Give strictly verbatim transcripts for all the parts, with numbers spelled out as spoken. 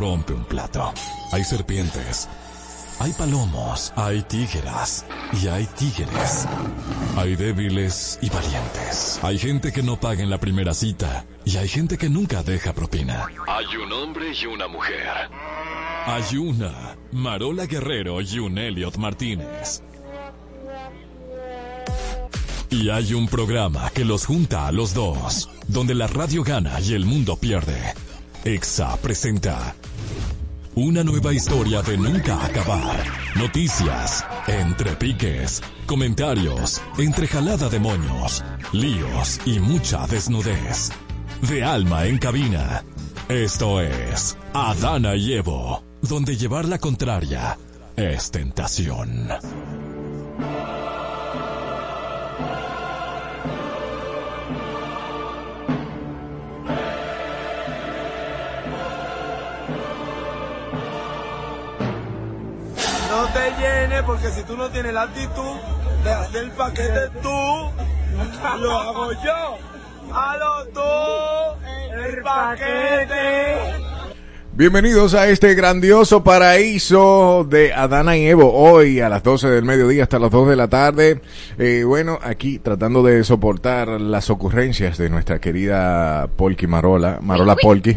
rompe un plato. Hay serpientes, hay palomos, hay tígeras y hay tigres. Hay débiles y valientes. Hay gente que no paga en la primera cita y hay gente que nunca deja propina. Hay un hombre y una mujer. Hay una Marola Guerrero y un Elliot Martínez. Y hay un programa que los junta a los dos, donde la radio gana y el mundo pierde. EXA presenta una nueva historia de nunca acabar. Noticias, entrepiques, comentarios, entrejalada de moños, líos y mucha desnudez. De alma en cabina. Esto es Adán y Eva, donde llevar la contraria es tentación. No te llenes, porque si tú no tienes la actitud de hacer el paquete tú, lo hago yo. Halo tú, el paquete. Bienvenidos a este grandioso paraíso de Adán y Evo, hoy a las doce del mediodía hasta las dos de la tarde. Eh, bueno, aquí tratando de soportar las ocurrencias de nuestra querida Polky Marola, Marola Polky.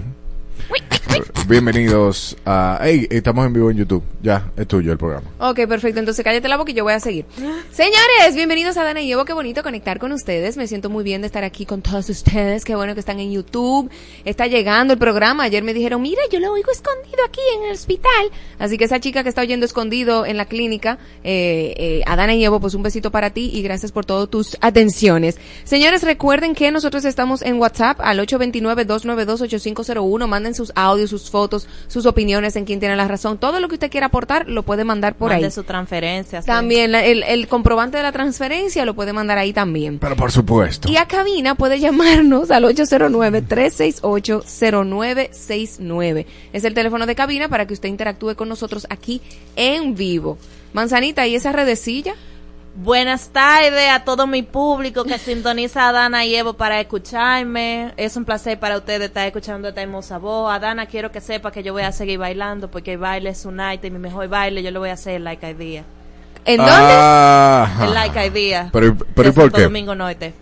Bienvenidos a... Hey, estamos en vivo en YouTube, ya, es tuyo el programa. Ok, perfecto, entonces cállate la boca y yo voy a seguir. Señores, bienvenidos a Adán y Evo, qué bonito conectar con ustedes, me siento muy bien de estar aquí con todos ustedes, qué bueno que están en YouTube. Está llegando el programa, ayer me dijeron, mira, yo lo oigo escondido aquí en el hospital. Así que esa chica que está oyendo escondido en la clínica, eh, eh, Adán y Evo, pues un besito para ti y gracias por todas tus atenciones. Señores, recuerden que nosotros estamos en WhatsApp al ocho dos nueve, dos nueve dos, ocho cinco cero uno, manden sus audios, sus fotos, sus opiniones en Quien Tiene la Razón. Todo lo que usted quiera aportar lo puede mandar por Mande ahí. Su transferencia. Sí. También la, el, el comprobante de la transferencia lo puede mandar ahí también. Pero por supuesto. Y a cabina puede llamarnos al ocho cero nueve, tres seis ocho, cero nueve seis nueve. Es el teléfono de cabina para que usted interactúe con nosotros aquí en vivo. Manzanita, ¿y esa redecilla? Buenas tardes a todo mi público que sintoniza a Adana y Evo para escucharme. Es un placer para ustedes estar escuchando esta hermosa voz. Adana, quiero que sepa que yo voy a seguir bailando porque el baile es un arte y mi mejor baile yo lo voy a hacer en Like Idea. ¿En dónde? En Like Idea. Pero, pero ¿y por qué? Domingo Norte.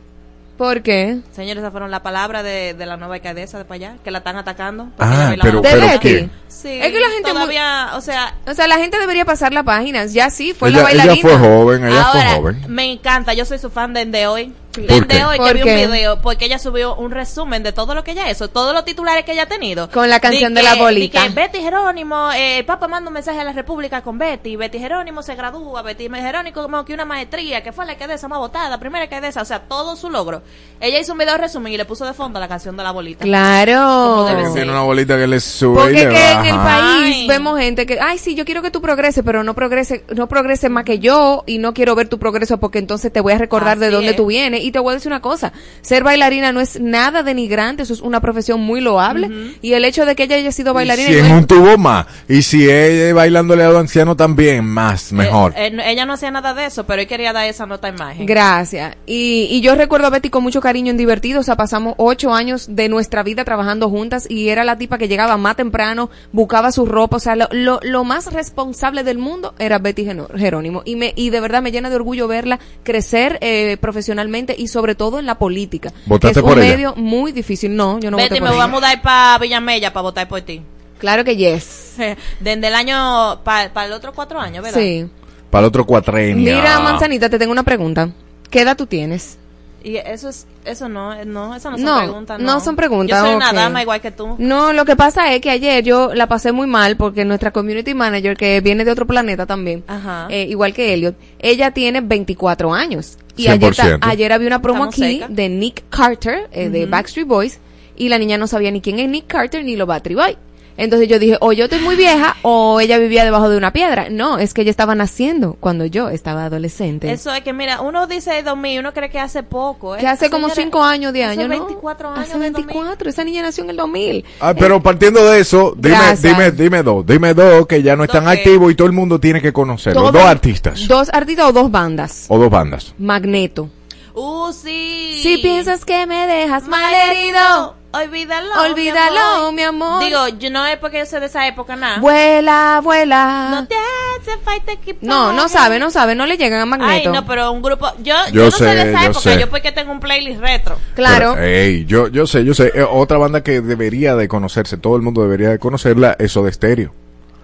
¿Por qué? Señores, esas fueron las palabras de, de la nueva alcaldesa de para allá, que la están atacando. Ah, pero, pero ¿qué? Sí, es que la gente todavía, muy, o sea... O sea, la gente debería pasar las páginas, ya sí, fue ella, la bailarina. Ella fue joven, ella Ahora, fue joven. me encanta, yo soy su fan de Ende Hoy. Desde hoy que vi un video, porque ella subió un resumen de todo lo que ella hizo, todos los titulares que ella ha tenido. Con la canción de, que, de la bolita. Que Betty Jerónimo, eh, el Papa manda un mensaje a la República con Betty, Betty Jerónimo se gradúa, Betty Jerónimo como que una maestría, que fue la que de esa más votada, primera que de esa, o sea, todo su logro. Ella hizo un video resumen y le puso de fondo la canción de la bolita. Claro. Tiene una bolita que le sube. Porque y le que baja. En el país ay. vemos gente que, ay, sí, yo quiero que tú progreses, pero no progrese, no progrese más que yo y no quiero ver tu progreso porque entonces te voy a recordar Así de dónde es. tú vienes. Y te voy a decir una cosa, ser bailarina no es nada denigrante, eso es una profesión muy loable, uh-huh. y el hecho de que ella haya sido bailarina... Y si es no un tubo más, y si ella bailándole a los ancianos también, más, mejor. Eh, eh, ella no hacía nada de eso, pero él quería dar esa nota imagen. Gracias, y, y yo recuerdo a Betty con mucho cariño en Divertido, o sea, pasamos ocho años de nuestra vida trabajando juntas, y era la tipa que llegaba más temprano, buscaba su ropa, o sea, lo, lo, lo más responsable del mundo era Betty Jerónimo, y, me, y de verdad me llena de orgullo verla crecer eh, profesionalmente, y sobre todo en la política. ¿Votaste es por ella? Es un medio muy difícil. No, yo no Betty, voté por ella. Betty, me voy a mudar para Villamella para votar por ti. Claro que yes. Desde el año, para pa el otro cuatro años, ¿verdad? Sí. Para el otro cuatrenio. Mira, Manzanita, te tengo una pregunta. ¿Qué edad tú tienes? Y eso es, eso no, no, eso no son no, preguntas, no. No son preguntas, Yo soy okay. una dama igual que tú. No, lo que pasa es que ayer yo la pasé muy mal porque nuestra community manager, que viene de otro planeta también, Ajá. Eh, igual que Elliot, ella tiene veinticuatro años. Y ayer, ta, ayer había una promo Estamos aquí cerca. de Nick Carter, eh, uh-huh. de Backstreet Boys, y la niña no sabía ni quién es Nick Carter ni los Backstreet Boys. Entonces yo dije, o yo estoy muy vieja o ella vivía debajo de una piedra. No, es que ella estaba naciendo cuando yo estaba adolescente. Eso es que, mira, uno dice dos mil, uno cree que hace poco. ¿eh? Que hace como cinco años, diez años, ¿no? Hace veinticuatro años. Hace veinticuatro, esa niña nació en el dos mil. Ah, pero eh, partiendo de eso, dime dime, dime dos, dime dos que ya no están okay. activos y todo el mundo tiene que conocerlos. Dos, dos artistas. Dos artistas o dos bandas. O dos bandas. Magneto. Uh, sí. Si piensas que me dejas malherido. Olvídalo, Olvídalo, mi amor. mi amor. Digo, yo no es porque yo soy de esa época, nada. Vuela, vuela. No te hace falta equipar. No, no sabe, no sabe, no le llegan a Magneto. Ay, no, pero un grupo. Yo, yo, yo no sé, soy de esa época, sé. Yo porque tengo un playlist retro. Claro. Pero, hey, yo, yo sé, yo sé. Eh, otra banda que debería de conocerse, todo el mundo debería de conocerla, es Soda Stereo.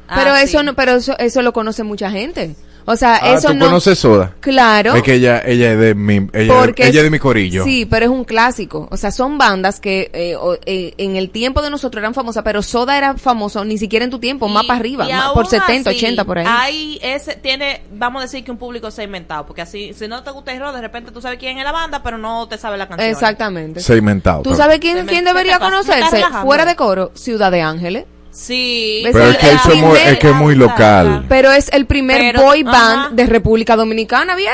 Ah, pero sí. eso no, pero eso, eso lo conoce mucha gente. O sea, ah, eso ¿tú no. ¿Tú conoces Soda? Claro. Es que ella, ella es de mi, ella, ella es, es de mi corillo. Sí, pero es un clásico. O sea, son bandas que eh, o, eh, en el tiempo de nosotros eran famosas, pero Soda era famoso ni siquiera en tu tiempo, y, más para arriba, más, por setenta, así, ochenta, por ahí. Ahí ese tiene, vamos a decir que un público segmentado, porque así, si no te gusta el rock, de repente tú sabes quién es la banda, pero no te sabe la canción. Exactamente. Segmentado. ¿Tú sabes quién, quién debería conocerse? Fuera de Coro, Ciudad de Ángeles. Sí, pero es, el, que eso primer, es que es muy local. Pero es el primer pero, boy band ajá. de República Dominicana, viejo.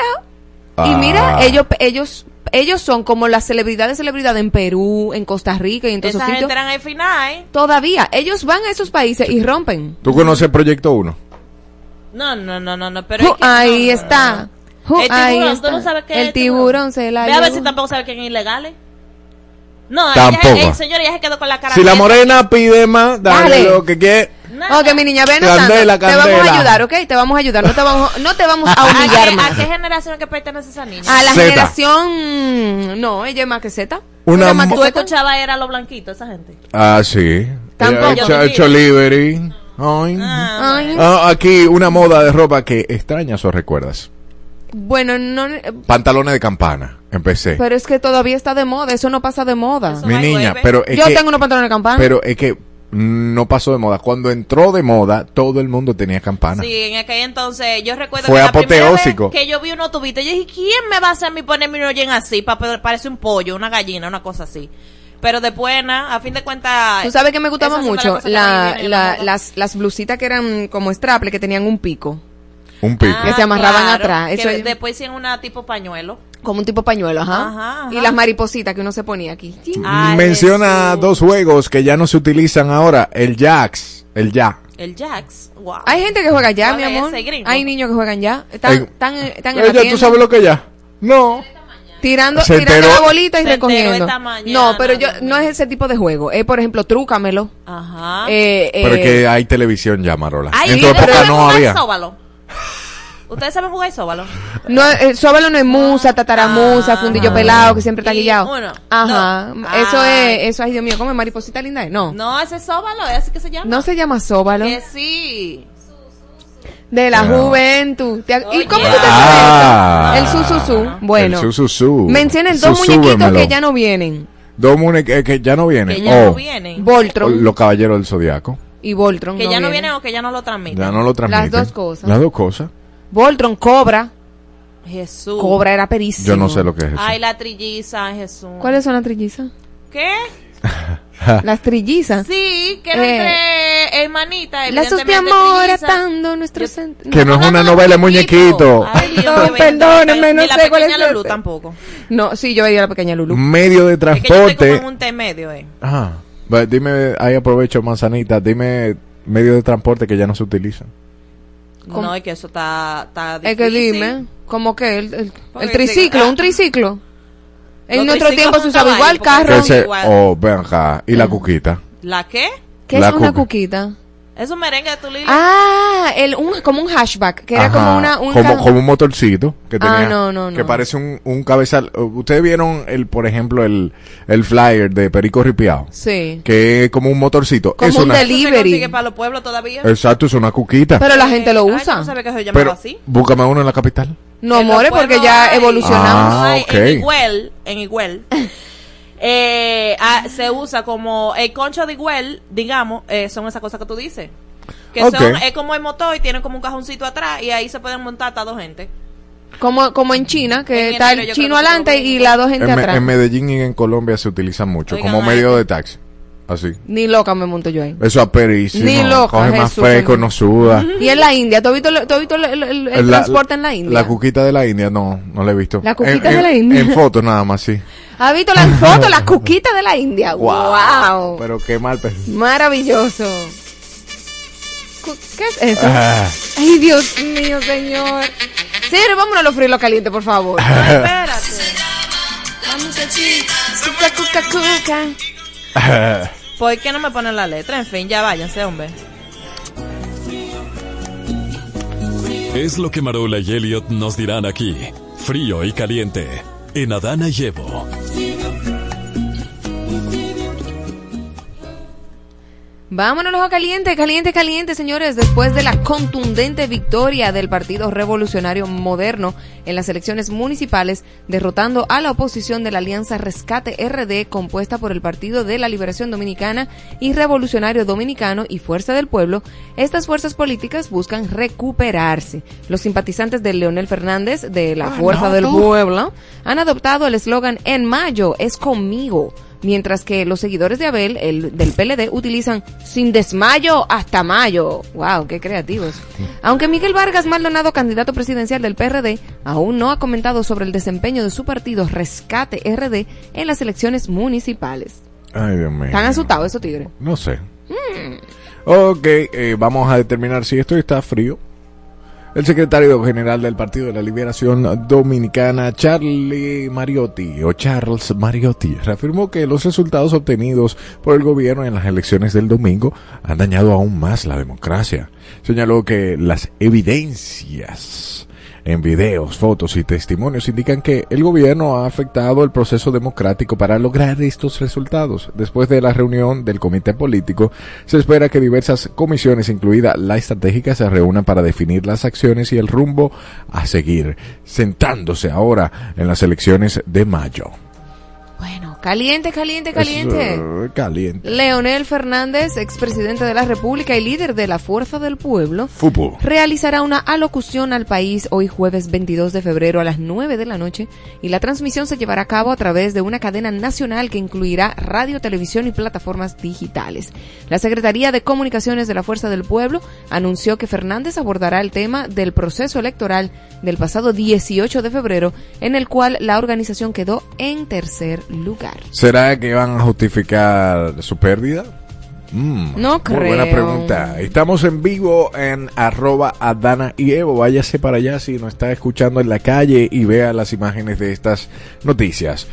Ah. Y mira, ellos ellos ellos son como las celebridades celebridades en Perú, en Costa Rica y en todos esos sitios. Entran al final. ¿Eh? Todavía, ellos van a esos países y rompen. ¿Tú conoces Proyecto Uno? No, no, no, no, no pero uh, es que ahí no. está. Uh, el tiburón, está. ¿Tú no sabes qué el es? El tiburón se la llevó. Ve a ver si tampoco sabe quién es Ilegales. No, tampoco. El señor ya se quedó con la cara. Si la morena pide más, dale, dale. lo que quiere. No, ok, mi niña, ven candela, tanto. Candela. Te vamos a ayudar, ok, te vamos a ayudar. No te vamos, no te vamos a humillar. ¿A qué, más. ¿A qué generación que pertenece esa niña? A la Zeta. generación, no, ella es más que Z. Una más. Tú escuchabas era lo blanquito, esa gente. Ah, sí. Tampoco. Chacho Liberty. Ay. Ay. Ah, aquí una moda de ropa que extrañas o recuerdas. Bueno, no... Pantalones de campana, empecé. Pero es que todavía está de moda, eso no pasa de moda. Mi niña, nueve. pero es Yo que, tengo unos pantalones de campana. Pero es que no pasó de moda. Cuando entró de moda, todo el mundo tenía campana. Sí, en aquel entonces, yo recuerdo Fue que apoteósico. La primera vez que yo vi uno tubito, yo dije, ¿quién me va a hacer mi ponerme un hoyen así? Pa- parece un pollo, una gallina, una cosa así. Pero después, na, a fin de cuentas... Tú sabes que me gustaba mucho la, la, la, las, las blusitas que eran como straple, que tenían un pico. Un pico. Ah, que se amarraban claro, atrás. Eso que después hicieron una tipo pañuelo. Como un tipo pañuelo, ajá. ajá, ajá. Y las maripositas que uno se ponía aquí. Ay, Menciona eso. dos juegos que ya no se utilizan ahora. El Jax. El ya. El Jax. Wow. Hay gente que juega ya, mi amor. Hay niños que juegan ya. Están, están, están en la tienda. ¿Tú sabes lo que ya? No. Tirando, tirando la bolita y recogiendo. No, pero yo no es ese tipo de juego. Es, eh, por ejemplo, trúcamelo. Ajá. Eh, eh, pero es que hay televisión ya, Marola. Ay, en tu época no había. ¿Ustedes saben jugar sóbalo? No, el sóbalo no es musa, tataramusa, ah, fundillo ah, pelado, que siempre está guillado. Uno, Ajá. No, eso ah, es, eso ay Dios mío, come mariposita linda, no. No, ese es sóbalo, ¿es así que se llama? No se llama sóbalo. Que sí. De la no. juventud. ¿Y cómo tú te ah, sabes? El sususú. Bueno. El sususú. Mencionen dos Susú, muñequitos súbemelo. que ya no vienen. Dos muñequitos eh, que ya no vienen. Que ya oh. no vienen. Voltron. Los Caballeros del Zodiaco. Y Voltron. Que no ya vienen. no vienen o que ya no lo transmiten. Ya no lo transmiten. Las dos cosas. Las dos cosas. Voltron, Cobra. Jesús. Cobra era perísimo. Yo no sé lo que es eso. Ay, la trilliza, Jesús. ¿Cuáles son las trillizas? ¿Qué? Las trillizas. Sí, que eran eh, tres hermanitas. Lazos de amor atando nuestros sentidos. Que no, no es una novela, muñequito. Ay, Dios, no, perdóname, no sé cuál es. Ni la pequeña Lulú tampoco. No, sí, yo veía la pequeña Lulú. Medio de transporte. Es que yo estoy como un té medio, eh. Ajá. But dime, ahí aprovecho, manzanita, dime medio de transporte que ya no se utilizan. ¿Cómo? No, es que eso está, está difícil. Es que dime, ¿cómo que? El, el, el triciclo, diga, ah, un triciclo. En nuestro tiempo se usaba igual, carro. Ese, oh, ven acá. ¿Y la cuquita? ¿La qué? ¿Qué la es cu- una cuquita? Es un merengue de tu Lili. Ah, el, un, como un hatchback, que Ajá, era como una... Un como, ca- como un motorcito que tenía, ah, no, no, no. que parece un, un cabezal. Ustedes vieron, el por ejemplo, el, el flyer de Perico Ripiao. Sí. Que es como un motorcito. Como es un una, delivery. ¿Se consigue para los pueblos todavía? Exacto, es una cuquita. Pero la gente lo usa. Ay, no sabía que se llamaba así. Búscame uno en la capital. No, amores, porque ya evolucionamos. Ah, okay. Ay, en Iguel, en Iguel. Eh, ah, se usa como el concho de Iguel, digamos, eh, son esas cosas que tú dices. Que okay. son, es como el motor y tienen como un cajoncito atrás y ahí se pueden montar hasta dos gente. Como, como en China, que en está enero, el chino adelante y la dos gente en, atrás. En Medellín y en Colombia se utiliza mucho, Oigan, como medio de taxi. Así. Ni loca me monto yo ahí. Eso es perísimo. Ni loca. Coge Jesús, más fresco, no suda. Y en la India, ¿tú has visto, tú has visto el, el, el la, transporte en la India? La cuquita de la India, no, no la he visto. La cuquita en, de la India. En, en fotos nada más, sí. ¿Has visto las fotos? Las cuquitas de la India. Wow. wow. Pero qué mal. Maravilloso. ¿Qué es eso? Ah. Ay, Dios mío, señor. Señor, vámonos a los fritos calientes, por favor. Ay, espérate. La muchachita. Cuca, cuca, cuca. ¿Por qué no me ponen la letra? En fin, ya váyanse, hombre. Es lo que Marola y Elliot nos dirán aquí, frío y caliente, en Adana y Evo. Vámonos, ojo caliente, caliente, caliente, señores. Después de la contundente victoria del Partido Revolucionario Moderno en las elecciones municipales, derrotando a la oposición de la Alianza Rescate R D, compuesta por el Partido de la Liberación Dominicana y Revolucionario Dominicano y Fuerza del Pueblo, estas fuerzas políticas buscan recuperarse. Los simpatizantes de Leonel Fernández, de la ah, Fuerza no, del tú. Pueblo, han adoptado el eslogan "En mayo es conmigo", mientras que los seguidores de Abel, el del P L D, utilizan "sin desmayo hasta mayo". ¡Wow! ¡Qué creativos! Aunque Miguel Vargas Maldonado, candidato presidencial del P R D, aún no ha comentado sobre el desempeño de su partido Rescate R D en las elecciones municipales. Ay, Dios mío. ¿Están asustados esos tigres? No sé. Mm. Ok, eh, vamos a determinar si esto está frío. El secretario general del Partido de la Liberación Dominicana, Charles Mariotti, o Charles Mariotti, reafirmó que los resultados obtenidos por el gobierno en las elecciones del domingo han dañado aún más la democracia. Señaló que las evidencias en videos, fotos y testimonios indican que el gobierno ha afectado el proceso democrático para lograr estos resultados. Después de la reunión del comité político, se espera que diversas comisiones, incluida la estratégica, se reúnan para definir las acciones y el rumbo a seguir, sentándose ahora en las elecciones de mayo. Bueno, caliente, caliente, caliente. Es, uh, caliente. Leonel Fernández, expresidente de la República y líder de la Fuerza del Pueblo, Fupu, realizará una alocución al país hoy jueves veintidós de febrero a las nueve de la noche, y la transmisión se llevará a cabo a través de una cadena nacional que incluirá radio, televisión y plataformas digitales. La Secretaría de Comunicaciones de la Fuerza del Pueblo anunció que Fernández abordará el tema del proceso electoral del pasado dieciocho de febrero, en el cual la organización quedó en tercer lugar. lugar. ¿Será que van a justificar su pérdida? Mm, no creo. Muy buena pregunta. Estamos en vivo en arroba Adana y Evo. Váyase para allá si nos está escuchando en la calle y vea las imágenes de estas noticias.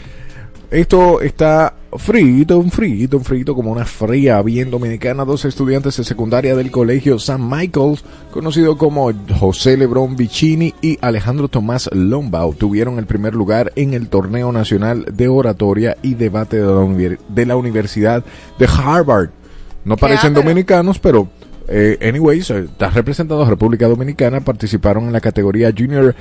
Esto está frito, un frito, un frito, como una fría bien dominicana. Dos estudiantes de secundaria del colegio San Michael, conocido como José Lebron Bicchini y Alejandro Tomás Lombau, tuvieron el primer lugar en el torneo nacional de oratoria y debate de la, univers- de la Universidad de Harvard. No parecen dominicanos, pero... Eh, anyways, están representados a República Dominicana. Participaron en la categoría Junior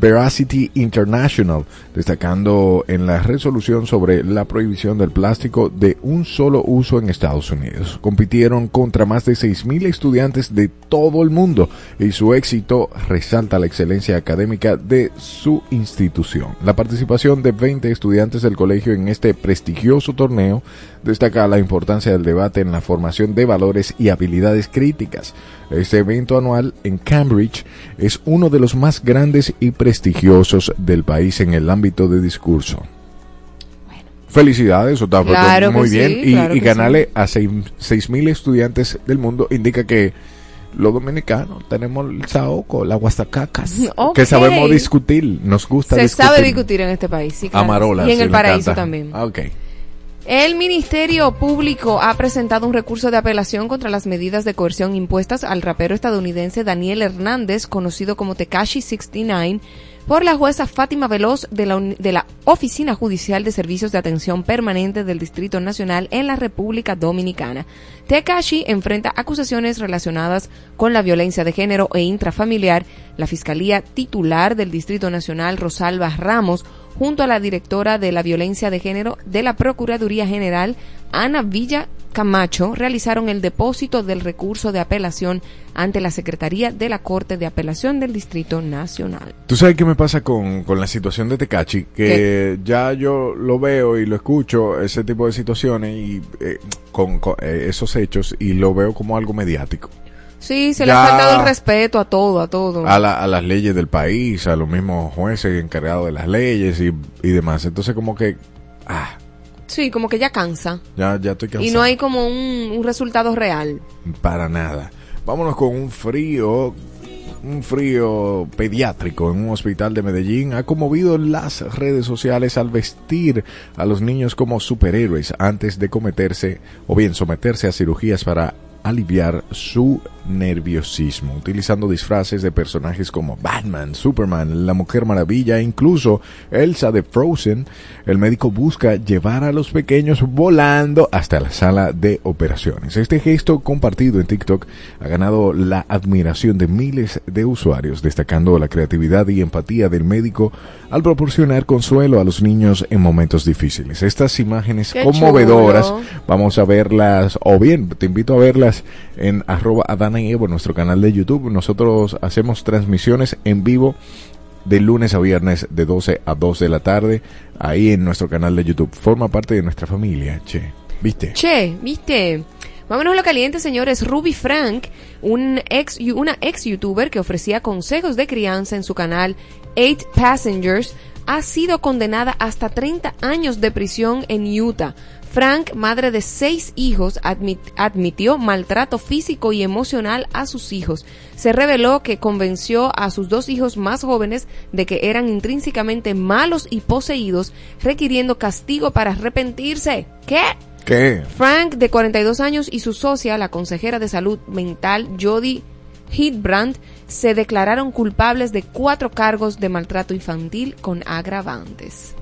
Veracity International, destacando en la resolución sobre la prohibición del plástico de un solo uso en Estados Unidos. Compitieron contra más de seis mil estudiantes de todo el mundo y su éxito resalta la excelencia académica de su institución. La participación de veinte estudiantes del colegio en este prestigioso torneo destaca la importancia del debate en la formación de valores y habilidades críticas. Este evento anual en Cambridge es uno de los más grandes y prestigiosos del país en el ámbito de discurso. Bueno. Felicidades, Otávio. Claro, muy bien. Sí, y claro, y ganarle sí. a seis mil estudiantes del mundo indica que los dominicanos tenemos el saoco, las guasacacas, okay, que sabemos discutir. Nos gusta Se discutir. Se sabe discutir en este país. Sí, claro. Amarola, y en sí, el paraíso encanta. También. Ah, okay. El Ministerio Público ha presentado un recurso de apelación contra las medidas de coerción impuestas al rapero estadounidense Daniel Hernández, conocido como Tekashi sesenta y nueve, por la jueza Fátima Veloz de la, de la Oficina Judicial de Servicios de Atención Permanente del Distrito Nacional en la República Dominicana. Tekashi enfrenta acusaciones relacionadas con la violencia de género e intrafamiliar. La Fiscalía Titular del Distrito Nacional, Rosalba Ramos, junto a la directora de la violencia de género de la Procuraduría General, Ana Villa Camacho, realizaron el depósito del recurso de apelación ante la Secretaría de la Corte de Apelación del Distrito Nacional. ¿Tú sabes qué me pasa con, con la situación de Tekashi? Que ¿Qué? Ya yo lo veo y lo escucho, ese tipo de situaciones y eh, con, con eh, esos hechos, y lo veo como algo mediático. Sí, se ya le ha faltado el respeto a todo, a todo. A, la, a las leyes del país, a los mismos jueces encargados de las leyes y, y demás. Entonces como que... Ah, sí, como que ya cansa. Ya, ya estoy cansado. Y no hay como un, un resultado real. Para nada. Vámonos con un frío Un frío pediátrico en un hospital de Medellín ha conmovido las redes sociales al vestir a los niños como superhéroes antes de cometerse o bien someterse a cirugías para aliviar su nerviosismo, utilizando disfraces de personajes como Batman, Superman, la Mujer Maravilla e incluso Elsa de Frozen. El médico busca llevar a los pequeños volando hasta la sala de operaciones. Este gesto compartido en TikTok ha ganado la admiración de miles de usuarios, destacando la creatividad y empatía del médico al proporcionar consuelo a los niños en momentos difíciles. Estas imágenes Qué conmovedoras, chulo. Vamos a verlas, o bien te invito a verlas en arroba Adán y Eva, nuestro canal de YouTube. Nosotros hacemos transmisiones en vivo de lunes a viernes de doce a dos de la tarde ahí en nuestro canal de YouTube. Forma parte de nuestra familia, che. ¿Viste? Che, ¿viste? Vámonos a lo caliente, señores. Ruby Frank, un ex, una ex youtuber que ofrecía consejos de crianza en su canal eight Passengers, ha sido condenada hasta treinta años de prisión en Utah. Frank, madre de seis hijos, admit, admitió maltrato físico y emocional a sus hijos. Se reveló que convenció a sus dos hijos más jóvenes de que eran intrínsecamente malos y poseídos, requiriendo castigo para arrepentirse. ¿Qué? ¿Qué? Frank, de cuarenta y dos años, y su socia, la consejera de salud mental Jody Hildbrand, se declararon culpables de cuatro cargos de maltrato infantil con agravantes.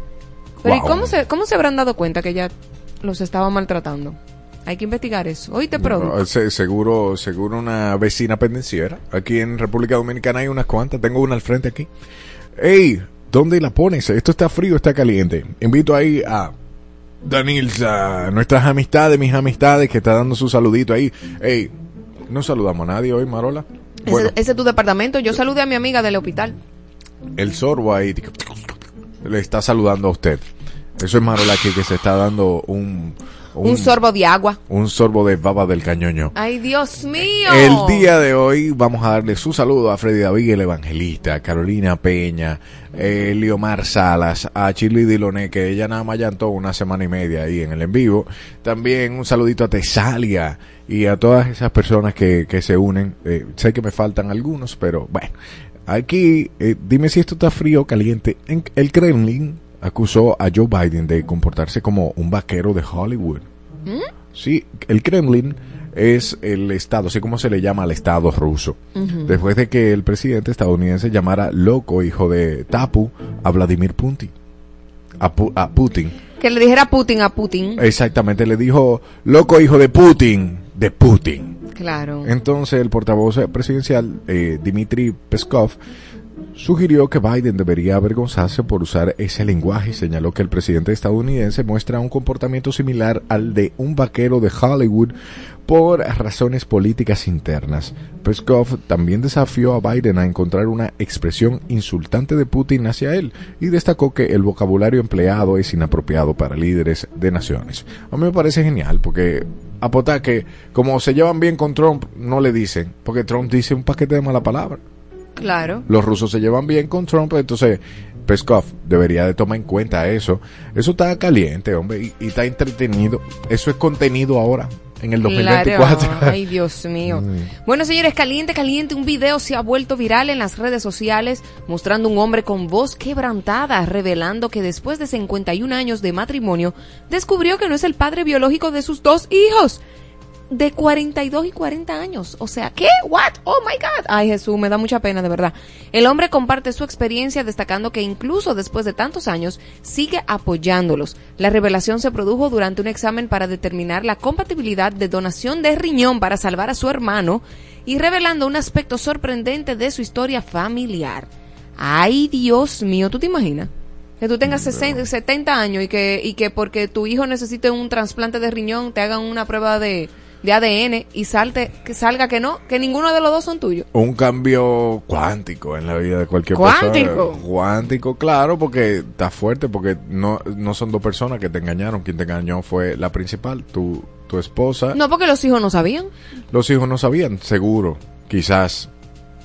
Pero wow. ¿Y cómo se, cómo se habrán dado cuenta que ya los estaba maltratando? Hay que investigar eso. Hoy te produjo. Seguro, seguro una vecina pendenciera. Aquí en República Dominicana hay unas cuantas. Tengo una al frente aquí. Ey, ¿dónde la pones? Esto está frío, está caliente. Invito ahí a Danilza, nuestras amistades, mis amistades, que está dando su saludito ahí. Ey, no saludamos a nadie hoy, Marola. Bueno, ese, ese es tu departamento. Yo saludé a mi amiga del hospital. El sorbo ahí le está saludando a usted. Eso es Marola aquí, que se está dando un, un... Un sorbo de agua. Un sorbo de baba del cañoño. ¡Ay, Dios mío! El día de hoy vamos a darle su saludo a Freddy David, el evangelista, Carolina Peña, eh, Liomar Salas, a Chili Diloné, que ella nada más llantó una semana y media ahí en el en vivo. También un saludito a Tesalia y a todas esas personas que, que se unen. Eh, sé que me faltan algunos, pero bueno. Aquí, eh, dime si esto está frío o caliente. En el Kremlin acusó a Joe Biden de comportarse como un vaquero de Hollywood. ¿Mm? Sí, el Kremlin es el estado, así como se le llama al estado ruso. Uh-huh. Después de que el presidente estadounidense llamara loco, hijo de Tapu, a Vladimir Putin. A, Pu- a Putin. Que le dijera Putin a Putin. Exactamente, le dijo loco, hijo de Putin, de Putin. Claro. Entonces el portavoz presidencial, eh, Dmitry Peskov, sugirió que Biden debería avergonzarse por usar ese lenguaje y señaló que el presidente estadounidense muestra un comportamiento similar al de un vaquero de Hollywood por razones políticas internas. Peskov también desafió a Biden a encontrar una expresión insultante de Putin hacia él y destacó que el vocabulario empleado es inapropiado para líderes de naciones. A mí me parece genial porque apota que como se llevan bien con Trump no le dicen, porque Trump dice un paquete de mala palabra. Claro. Los rusos se llevan bien con Trump, entonces Peskov debería de tomar en cuenta eso. Eso está caliente, hombre, y, y está entretenido. Eso es contenido ahora, en el dos mil veinticuatro. Claro. Ay, Dios mío. Mm. Bueno, señores, caliente, caliente. Un video se ha vuelto viral en las redes sociales mostrando un hombre con voz quebrantada, revelando que después de cincuenta y un años de matrimonio, descubrió que no es el padre biológico de sus dos hijos de cuarenta y dos y cuarenta años. O sea, ¿qué? ¿What? Oh my God. Ay, Jesús, me da mucha pena, de verdad. El hombre comparte su experiencia destacando que incluso después de tantos años sigue apoyándolos. La revelación se produjo durante un examen para determinar la compatibilidad de donación de riñón para salvar a su hermano y revelando un aspecto sorprendente de su historia familiar. Ay, Dios mío, ¿tú te imaginas? Que tú tengas sesenta, setenta años y que, y que porque tu hijo necesite un trasplante de riñón te hagan una prueba de... de A D N y salte, que salga que no, que ninguno de los dos son tuyos. Un cambio cuántico en la vida de cualquier ¿Cuántico? persona. Cuántico, claro, porque está fuerte, porque no, no son dos personas que te engañaron. Quien te engañó fue la principal, tu, tu esposa. No, porque los hijos no sabían. Los hijos no sabían, seguro, quizás.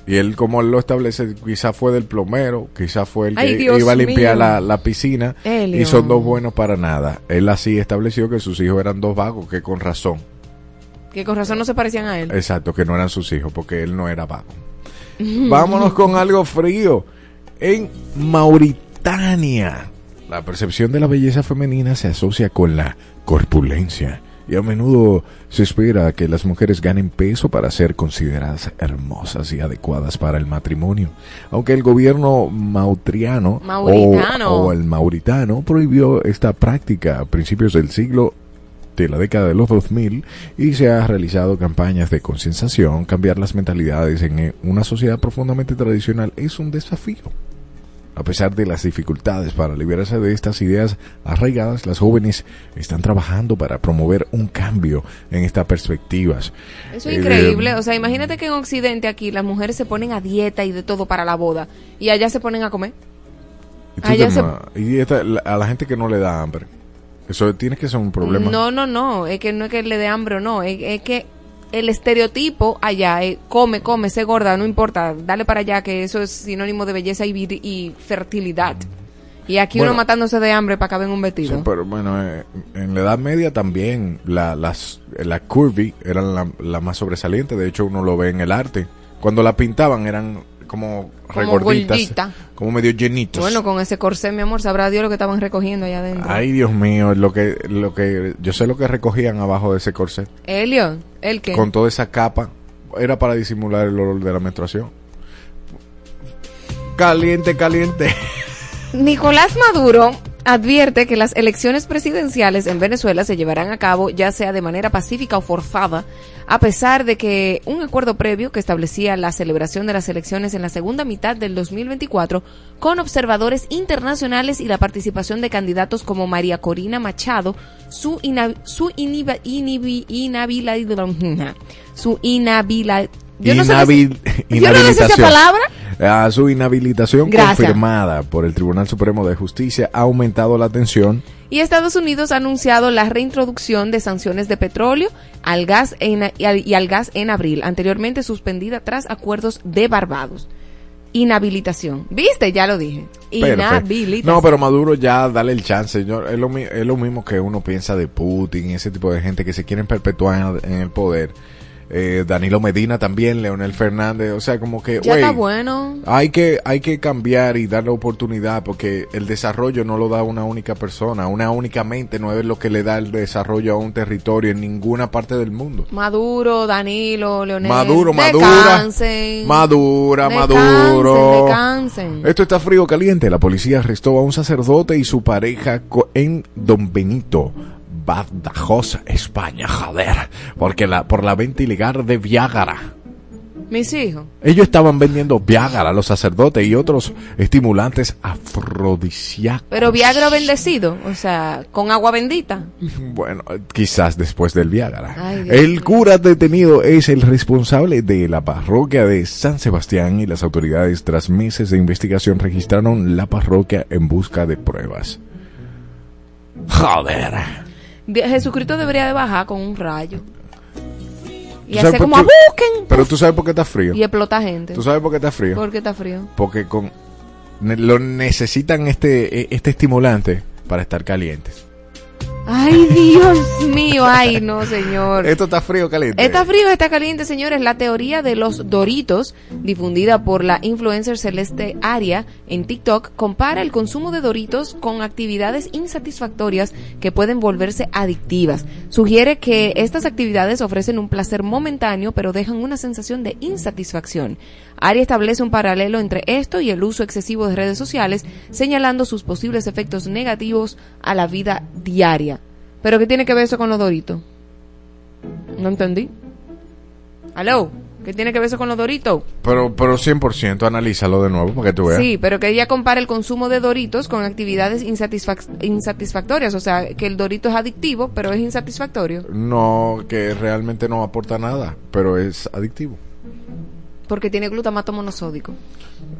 Y él, como él lo establece, quizás fue del plomero, quizás fue el que Ay, Dios iba a limpiar la, la piscina, Elio. Y son dos buenos para nada. Él así estableció que sus hijos eran dos vagos, que con razón. Que con razón no se parecían a él. Exacto, que no eran sus hijos, porque él no era vago. Vámonos con algo frío. En Mauritania, la percepción de la belleza femenina se asocia con la corpulencia y a menudo se espera que las mujeres ganen peso para ser consideradas hermosas y adecuadas para el matrimonio, aunque el gobierno mautriano mauritano. O, o el mauritano prohibió esta práctica a principios del siglo de la década de los dos mil, y se ha realizado campañas de concienciación. Cambiar las mentalidades en una sociedad profundamente tradicional es un desafío. A pesar de las dificultades para liberarse de estas ideas arraigadas, las jóvenes están trabajando para promover un cambio en estas perspectivas. Eso es eh, increíble. O sea, imagínate que en Occidente aquí las mujeres se ponen a dieta y de todo para la boda, y allá se ponen a comer. Allá se... Y esta, la, a la gente que no le da hambre. Eso tiene que ser un problema. No, no, no. Es que no es que le dé hambre o no. Es, es que el estereotipo allá, eh, come, come, sé gorda, no importa, dale para allá, que eso es sinónimo de belleza y, vir- y fertilidad. Y aquí bueno, uno matándose de hambre para caber en un vestido. Sí, pero bueno, eh, en la Edad Media también la, las, la curvy eran la, la más sobresaliente. De hecho, uno lo ve en el arte. Cuando la pintaban eran como regorditas, como, como medio llenitos. Bueno, con ese corsé, mi amor, sabrá Dios lo que estaban recogiendo allá adentro. Ay, Dios mío, lo que, lo que, yo sé lo que recogían abajo de ese corsé. Elliot, ¿el qué? Con toda esa capa, era para disimular el olor de la menstruación. Caliente, caliente. Nicolás Maduro advierte que las elecciones presidenciales en Venezuela se llevarán a cabo ya sea de manera pacífica o forzada, a pesar de que un acuerdo previo que establecía la celebración de las elecciones en la segunda mitad del dos mil veinticuatro con observadores internacionales y la participación de candidatos como María Corina Machado, su ina, su inhiba, inhibi, inhabila, su inhabila, yo no Inhabil, sé si, yo no sé esa palabra. A su inhabilitación Gracias. confirmada por el Tribunal Supremo de Justicia ha aumentado la tensión. Y Estados Unidos ha anunciado la reintroducción de sanciones de petróleo al gas en, y, al, y al gas en abril, anteriormente suspendida tras acuerdos de Barbados. Inhabilitación. ¿Viste? Ya lo dije. Inhabilitación. No, pero Maduro ya dale el chance. Yo, es, lo, es lo mismo que uno piensa de Putin y ese tipo de gente que se quieren perpetuar en, en el poder. Eh, Danilo Medina también, Leonel Fernández, o sea, como que ya wey, está bueno. Hay que hay que cambiar y darle oportunidad, porque el desarrollo no lo da una única persona, una única mente, no es lo que le da el desarrollo a un territorio en ninguna parte del mundo. Maduro, Danilo, Leonel, Maduro, Madura, descansen, Madura, descansen, Maduro. Descansen. Esto está frío caliente. La policía arrestó a un sacerdote y su pareja en Don Benito, Badajoz, España, joder, porque la, por la venta ilegal de Viagra. Mis hijos. Ellos estaban vendiendo Viagra, los sacerdotes, y otros estimulantes afrodisíacos. Pero Viagra bendecido, o sea, con agua bendita. Bueno, quizás después del Viagra. Ay, el cura detenido es el responsable de la parroquia de San Sebastián, y las autoridades, tras meses de investigación, registraron la parroquia en busca de pruebas. Joder. Jesucristo debería de bajar con un rayo y hacer como tú, busquen. Pero tú sabes por qué está frío. Y explota gente. ¿Tú sabes por qué está frío? ¿Por qué está frío? Porque con lo necesitan este este estimulante para estar calientes. Ay, Dios mío, ay, no, señor. Esto está frío caliente. Está frío, está caliente, señores. La teoría de los Doritos, difundida por la influencer Celeste Aria en TikTok, compara el consumo de Doritos con actividades insatisfactorias que pueden volverse adictivas. Sugiere que estas actividades ofrecen un placer momentáneo, pero dejan una sensación de insatisfacción. Aria establece un paralelo entre esto y el uso excesivo de redes sociales, señalando sus posibles efectos negativos a la vida diaria. ¿Pero qué tiene que ver eso con los Doritos? No entendí. ¿Aló? ¿Qué tiene que ver eso con los Doritos? Pero pero cien por ciento, analízalo de nuevo para que tú veas. Sí, pero que ella compara el consumo de Doritos con actividades insatisfac- insatisfactorias. O sea, que el Dorito es adictivo, pero es insatisfactorio. No, que realmente no aporta nada, pero es adictivo. Porque tiene glutamato monosódico.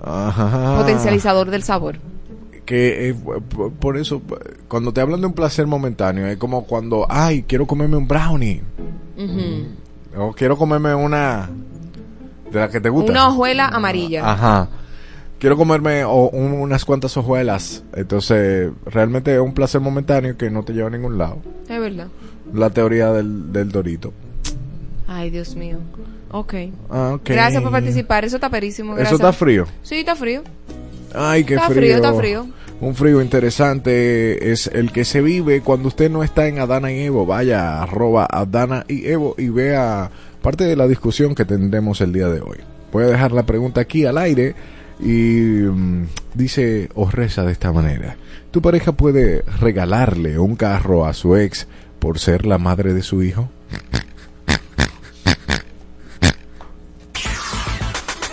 Ajá. Potencializador del sabor. Que eh, por eso, cuando te hablan de un placer momentáneo, es como cuando, ay, quiero comerme un brownie. Uh-huh. O quiero comerme una de las que te gusta. Una hojuela amarilla. Ajá. Quiero comerme o, un, unas cuantas hojuelas. Entonces, realmente es un placer momentáneo que no te lleva a ningún lado. Es verdad. La teoría del, del Dorito. Ay, Dios mío. Okay. Ah, ok. Gracias por participar. Eso está perísimo. Gracias. ¿Eso está frío? Sí, está frío. Ay, qué está frío. Está frío, está frío. Un frío interesante es el que se vive cuando usted no está en Adana y Evo. Vaya, arroba Adana y Evo y vea parte de la discusión que tendremos el día de hoy. Voy a dejar la pregunta aquí al aire y um, dice o reza de esta manera. ¿Tu pareja puede regalarle un carro a su ex por ser la madre de su hijo?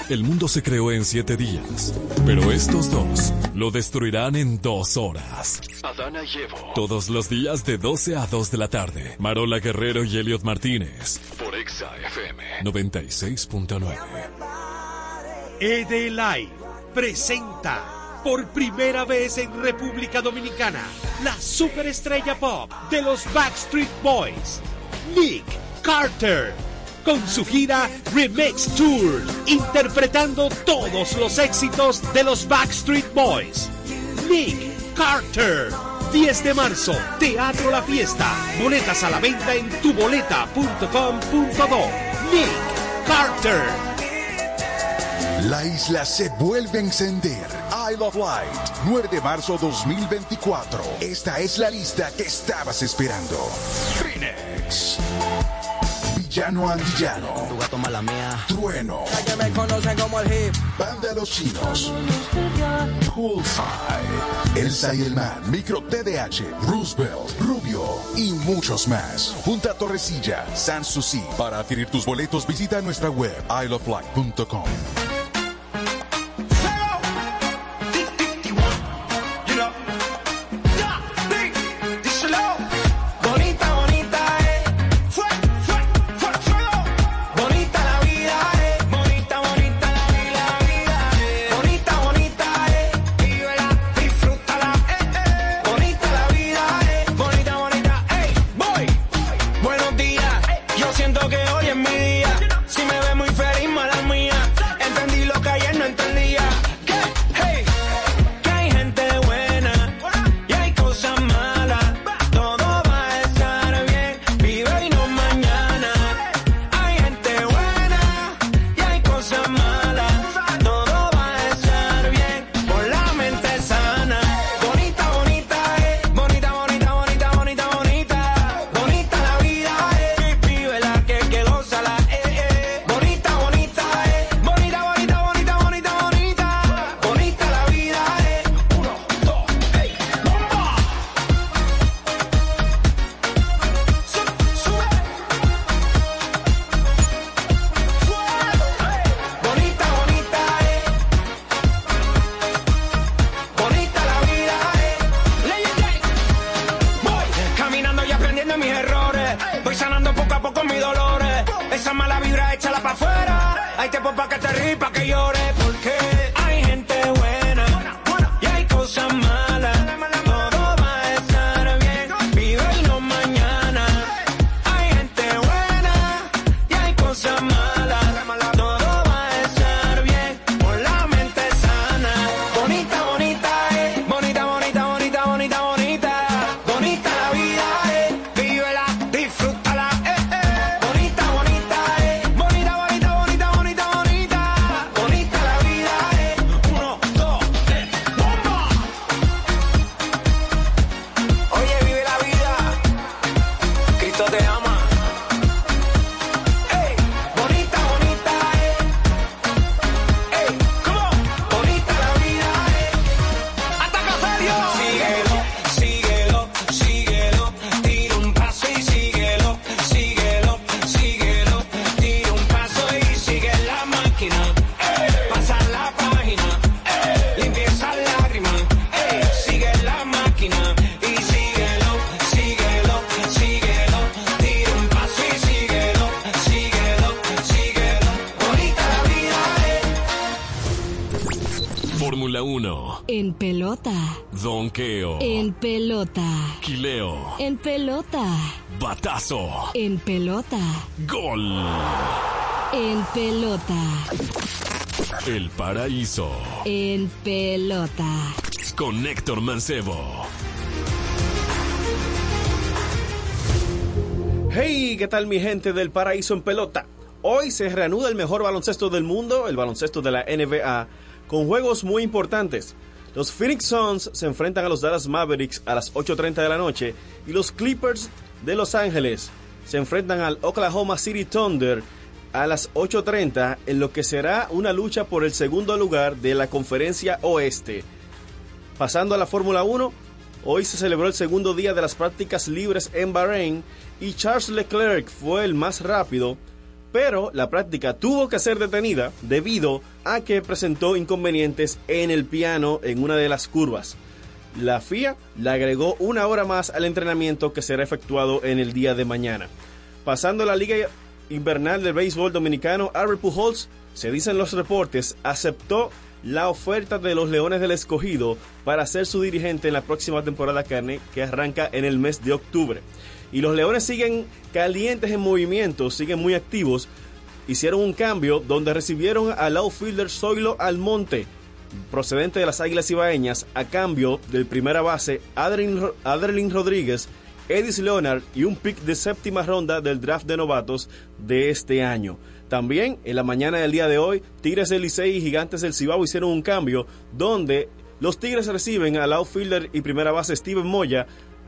El mundo se creó en siete días, pero estos dos lo destruirán en dos horas. Adana y Evo. Todos los días de doce a dos de la tarde. Marola Guerrero y Elliot Martínez. Por EXA F M noventa y seis punto nueve. Edelay presenta por primera vez en República Dominicana la superestrella pop de los Backstreet Boys, Nick Carter, con su gira Remix Tour, interpretando todos los éxitos de los Backstreet Boys. Nick Carter, diez de marzo, Teatro La Fiesta. Boletas a la venta en tu boleta punto com punto do. Nick Carter. La isla se vuelve a encender. Isle of Light, nueve de marzo dos mil veinticuatro. Esta es la lista que estabas esperando. Trinex. Villano Antillano, tu gato mala mía. Trueno, que me conocen como el hip. Banda Los Chinos, Poolside, Elsa y el Man, Micro T D H, Roosevelt, Rubio y muchos más. Junta Torrecilla, Sanssouci. Para adquirir tus boletos visita nuestra web isle of light punto com. En pelota. Donqueo. En pelota. Quileo. En pelota. Batazo. En pelota. Gol. En pelota. El paraíso. En pelota. Con Héctor Mancebo. Hey, ¿qué tal mi gente del paraíso en pelota? Hoy se reanuda el mejor baloncesto del mundo, el baloncesto de la N B A, con juegos muy importantes. Los Phoenix Suns se enfrentan a los Dallas Mavericks a las ocho y media de la noche y los Clippers de Los Ángeles se enfrentan al Oklahoma City Thunder a las ocho y media en lo que será una lucha por el segundo lugar de la Conferencia Oeste. Pasando a la Fórmula uno, hoy se celebró el segundo día de las prácticas libres en Bahrein y Charles Leclerc fue el más rápido, pero la práctica tuvo que ser detenida debido a que presentó inconvenientes en el piano en una de las curvas. La F I A le agregó una hora más al entrenamiento que será efectuado en el día de mañana. Pasando a la Liga Invernal del Béisbol Dominicano, Albert Pujols, se dicen los reportes, aceptó la oferta de los Leones del Escogido para ser su dirigente en la próxima temporada carne que arranca en el mes de octubre. Y los Leones siguen calientes en movimiento, siguen muy activos. Hicieron un cambio donde recibieron al outfielder Zoilo Almonte, procedente de las Águilas Cibaeñas, a cambio del primera base Adelín Rodríguez, Edis Leonard y un pick de séptima ronda del draft de novatos de este año. También, en la mañana del día de hoy, Tigres del Licey y Gigantes del Cibao hicieron un cambio donde los Tigres reciben al outfielder y primera base Steven Moya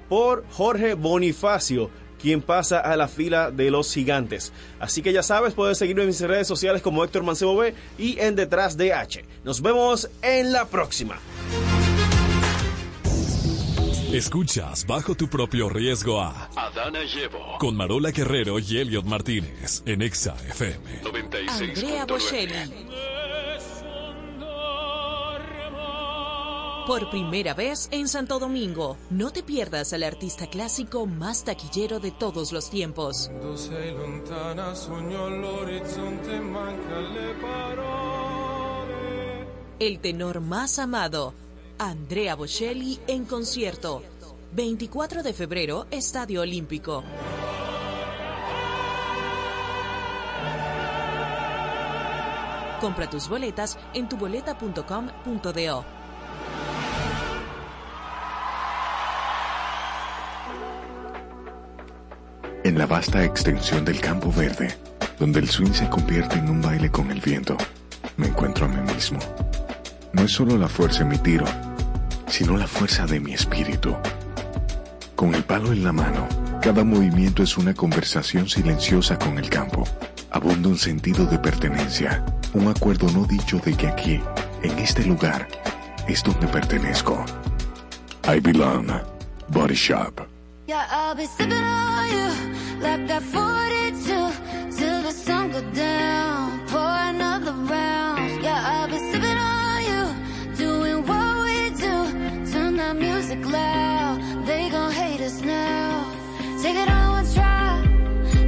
por Jorge Bonifacio, quien pasa a la fila de los Gigantes. Así que ya sabes, puedes seguirme en mis redes sociales como Héctor Mancebo B y en Detrás de H. Nos vemos en la próxima. Escuchas Bajo tu propio riesgo a Adán y Eva con Marola Guerrero y Elliot Martínez en EXA F M noventa y seis punto nueve. Andrea Bocelli. Por primera vez en Santo Domingo, no te pierdas al artista clásico más taquillero de todos los tiempos. El tenor más amado, Andrea Bocelli en concierto. veinticuatro de febrero, Estadio Olímpico. Compra tus boletas en tu boleta punto com punto do. En la vasta extensión del campo verde, donde el swing se convierte en un baile con el viento, me encuentro a mí mismo. No es solo la fuerza de mi tiro, sino la fuerza de mi espíritu. Con el palo en la mano, cada movimiento es una conversación silenciosa con el campo. Abunda un sentido de pertenencia, un acuerdo no dicho de que aquí, en este lugar, es donde pertenezco. I belong. Body Shop. Yeah, I'll be sipping on you like that forty-two till the sun go down. Pour another round. Yeah, I'll be sipping on you, doing what we do. Turn that music loud. They gon' hate us now. Take it on one try.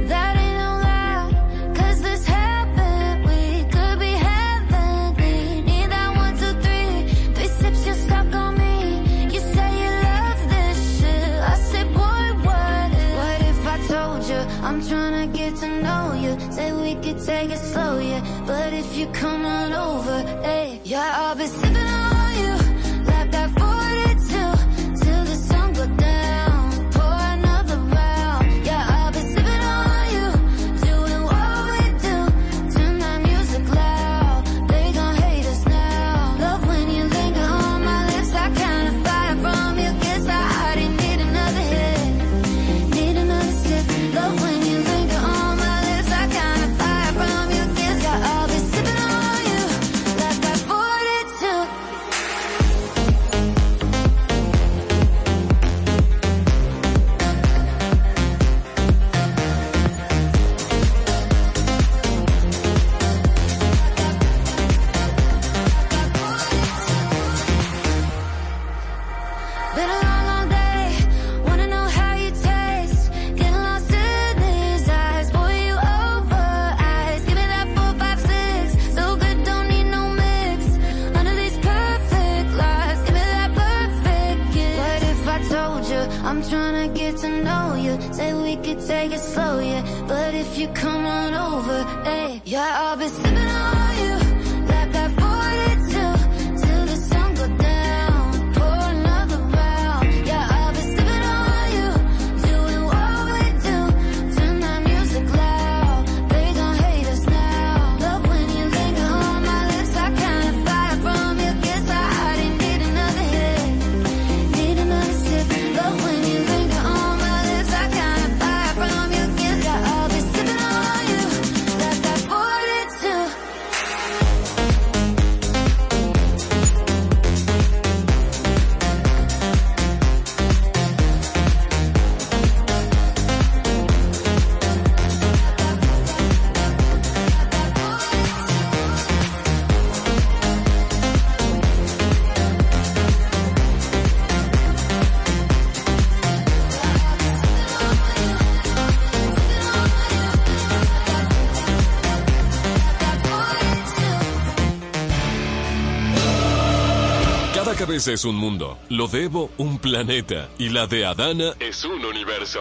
That ain't no lie. 'Cause this heaven, we could be heavenly. Need that one, two, three. Three sips, you're stuck on me. You say you love this shit. I said, boy, what if? What if I told you I'm tryna get to know you? Say we could take it slow, yeah. But if you come on over, hey. Yeah, I'll be sipping on you like that forty-two till the sun go down. Pour another round. Yeah, I'll be sipping on you, doing what we do. Turn that music loud. They gon' hate us now. Love when you linger on my lips. I kinda fire from you. Guess I already need another hit, need another sip. Love when you linger on my lips. I kinda fire from you. Guess I I'll be sipping on you like that. Been a long, long day. Wanna know how you taste. Getting lost in these eyes. Boy, you over ice. Give me that four, five, six. So good, don't need no mix. Under these perfect lights. Give me that perfect kiss. What if I told you I'm tryna get to know you? Say we could take it slow, yeah. But if you come on over, hey, yeah, I'll be sipping on you like that forty-two till the sun go down. Pour another round. Yeah, I'll be sipping on you, doing what we do. Turn that music loud. They gon' hate us Cada cabeza es un mundo, lo de Evo un planeta y la de Adana es un universo.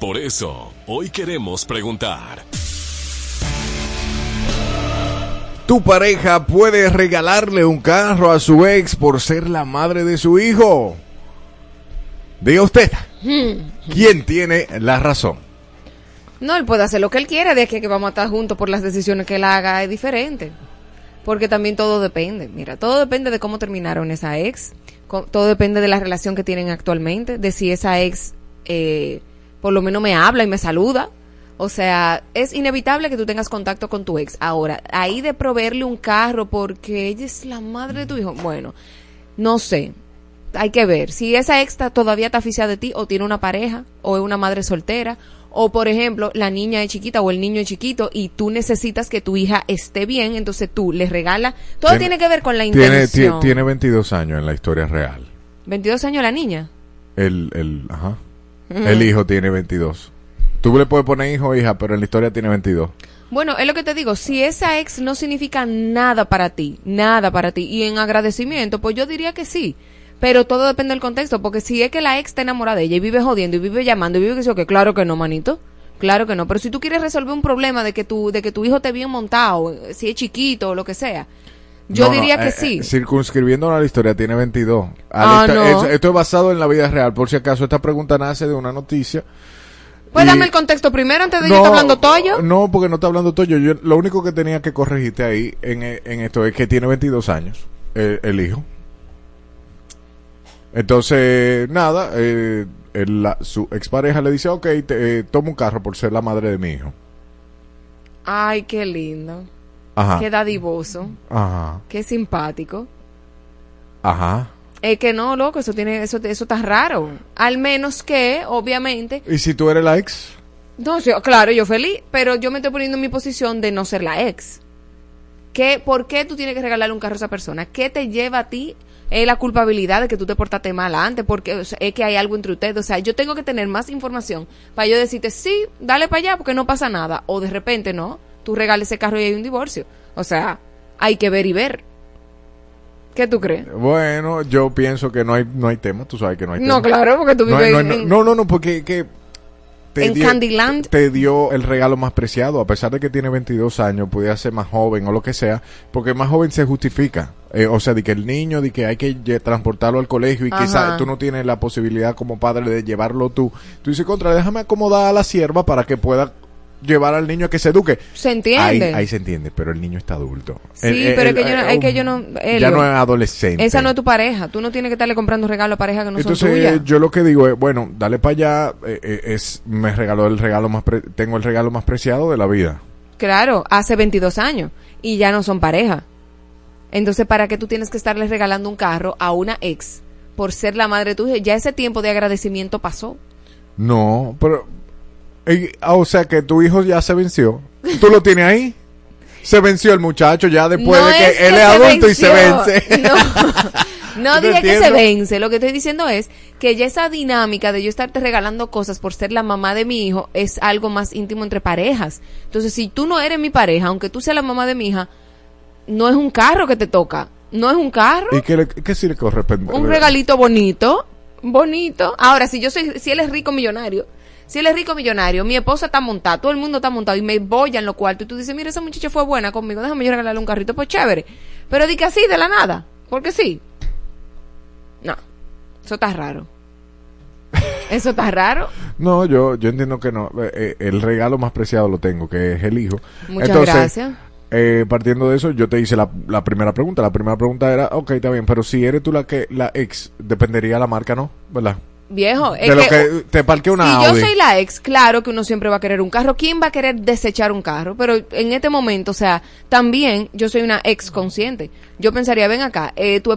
Por eso, hoy queremos preguntar: ¿tu pareja puede regalarle un carro a su ex por ser la madre de su hijo? Diga usted, ¿quién tiene la razón? No, él puede hacer lo que él quiera, de aquí a que vamos a estar juntos por las decisiones que él haga es diferente. Porque también todo depende, mira, todo depende de cómo terminaron esa ex, todo depende de la relación que tienen actualmente, de si esa ex eh, por lo menos me habla y me saluda. O sea, es inevitable que tú tengas contacto con tu ex. Ahora, ahí de proveerle un carro porque ella es la madre de tu hijo, bueno, no sé, hay que ver si esa ex está, todavía está aficiada de ti, o tiene una pareja, o es una madre soltera. O, por ejemplo, la niña es chiquita o el niño es chiquito y tú necesitas que tu hija esté bien, entonces tú les regalas. Todo tiene, tiene que ver con la intención. Tiene, tiene veintidós años en la historia real. ¿veintidós años la niña? El, el, ajá. Mm. El hijo tiene veintidós. Tú le puedes poner hijo o hija, pero en la historia tiene veintidós. Bueno, es lo que te digo. Si esa ex no significa nada para ti, nada para ti, y en agradecimiento, pues yo diría que sí. Pero todo depende del contexto, porque si es que la ex está enamorada de ella y vive jodiendo y vive llamando y vive que sí, que claro que no, manito, claro que no. Pero si tú quieres resolver un problema de que tu, de que tu hijo esté bien montado, si es chiquito o lo que sea, yo no, diría no, que eh, sí. Circunscribiendo la historia, tiene veintidós. Ah, no. esto, esto es basado en la vida real, por si acaso esta pregunta nace de una noticia. Pues dame el contexto primero antes de no, yo estar hablando toyo. No, porque no está hablando toyo. Yo, lo único que tenía que corregirte ahí en, en esto es que tiene veintidós años el, el hijo. Entonces, nada, eh, el, la, su expareja le dice, ok, te, eh, toma un carro por ser la madre de mi hijo. Ay, qué lindo. Ajá. Qué dadivoso. Ajá. Qué simpático. Ajá. Es que no, loco, eso tiene, eso, eso está raro. Al menos que, obviamente... ¿Y si tú eres la ex? No, yo, claro, yo feliz, pero yo me estoy poniendo en mi posición de no ser la ex. ¿Qué, ¿Por qué tú tienes que regalarle un carro a esa persona? ¿Qué te lleva a ti? Es la culpabilidad de que tú te portaste mal antes, porque o sea, es que hay algo entre ustedes. O sea, yo tengo que tener más información para yo decirte, sí, dale para allá porque no pasa nada. O de repente, no, tú regales ese carro y hay un divorcio. O sea, hay que ver y ver. ¿Qué tú crees? Bueno, yo pienso que no hay no hay tema, tú sabes que no hay tema. No, claro, porque tú vives no, no, en... No, no, no, porque que te en dio, Candyland. Te dio el regalo más preciado, a pesar de que tiene veintidós años, pudiera ser más joven o lo que sea, porque más joven se justifica. Eh, o sea, de que el niño, de que hay que transportarlo al colegio y quizás tú no tienes la posibilidad como padre de llevarlo tú. Tú dices, contra, déjame acomodar a la sierva para que pueda llevar al niño a que se eduque. Se entiende. Ahí, ahí se entiende, pero el niño está adulto. Sí, el, el, pero el, es que yo no... Es que yo no el, ya no es adolescente. Esa no es tu pareja. Tú no tienes que estarle comprando regalos a pareja que no Entonces, son tuyas. Entonces, yo lo que digo es, bueno, dale para allá. Eh, eh, es me regaló el regalo más... Pre, tengo el regalo más preciado de la vida. Claro, hace veintidós años. Y ya no son pareja. Entonces, ¿para qué tú tienes que estarle regalando un carro a una ex? Por ser la madre de tu hija. Ya ese tiempo de agradecimiento pasó. No, pero... Y, o sea que tu hijo ya se venció. ¿Tú lo tienes ahí? Se venció el muchacho ya después no de que, es que él es adulto venció. Y se vence. No, no dije que se vence. Lo que estoy diciendo es que ya esa dinámica de yo estarte regalando cosas por ser la mamá de mi hijo es algo más íntimo entre parejas. Entonces, si tú no eres mi pareja, aunque tú seas la mamá de mi hija, no es un carro que te toca. No es un carro. ¿Y qué, le, qué sí le corresponde? Un regalito bonito. Bonito. Ahora, si yo soy, si él es rico millonario. Si él es rico millonario, mi esposa está montada, todo el mundo está montado y me voy en lo cuarto y tú dices, mira, esa muchacha fue buena conmigo, déjame yo regalarle un carrito, pues chévere, pero di que así de la nada, porque sí, no, eso está raro. ¿Eso está raro? No, yo yo entiendo que no, eh, el regalo más preciado lo tengo, que es el hijo. Muchas Entonces, gracias. Eh, partiendo de eso, yo te hice la, la primera pregunta, la primera pregunta era, ok, está bien, pero si eres tú la que la ex, dependería la marca, ¿no? ¿Verdad? Viejo, es de lo que, que te parqué una si Audi. Yo soy la ex, claro que uno siempre va a querer un carro. ¿Quién va a querer desechar un carro? Pero en este momento, o sea, también yo soy una ex consciente. Yo pensaría, ven acá, eh, tu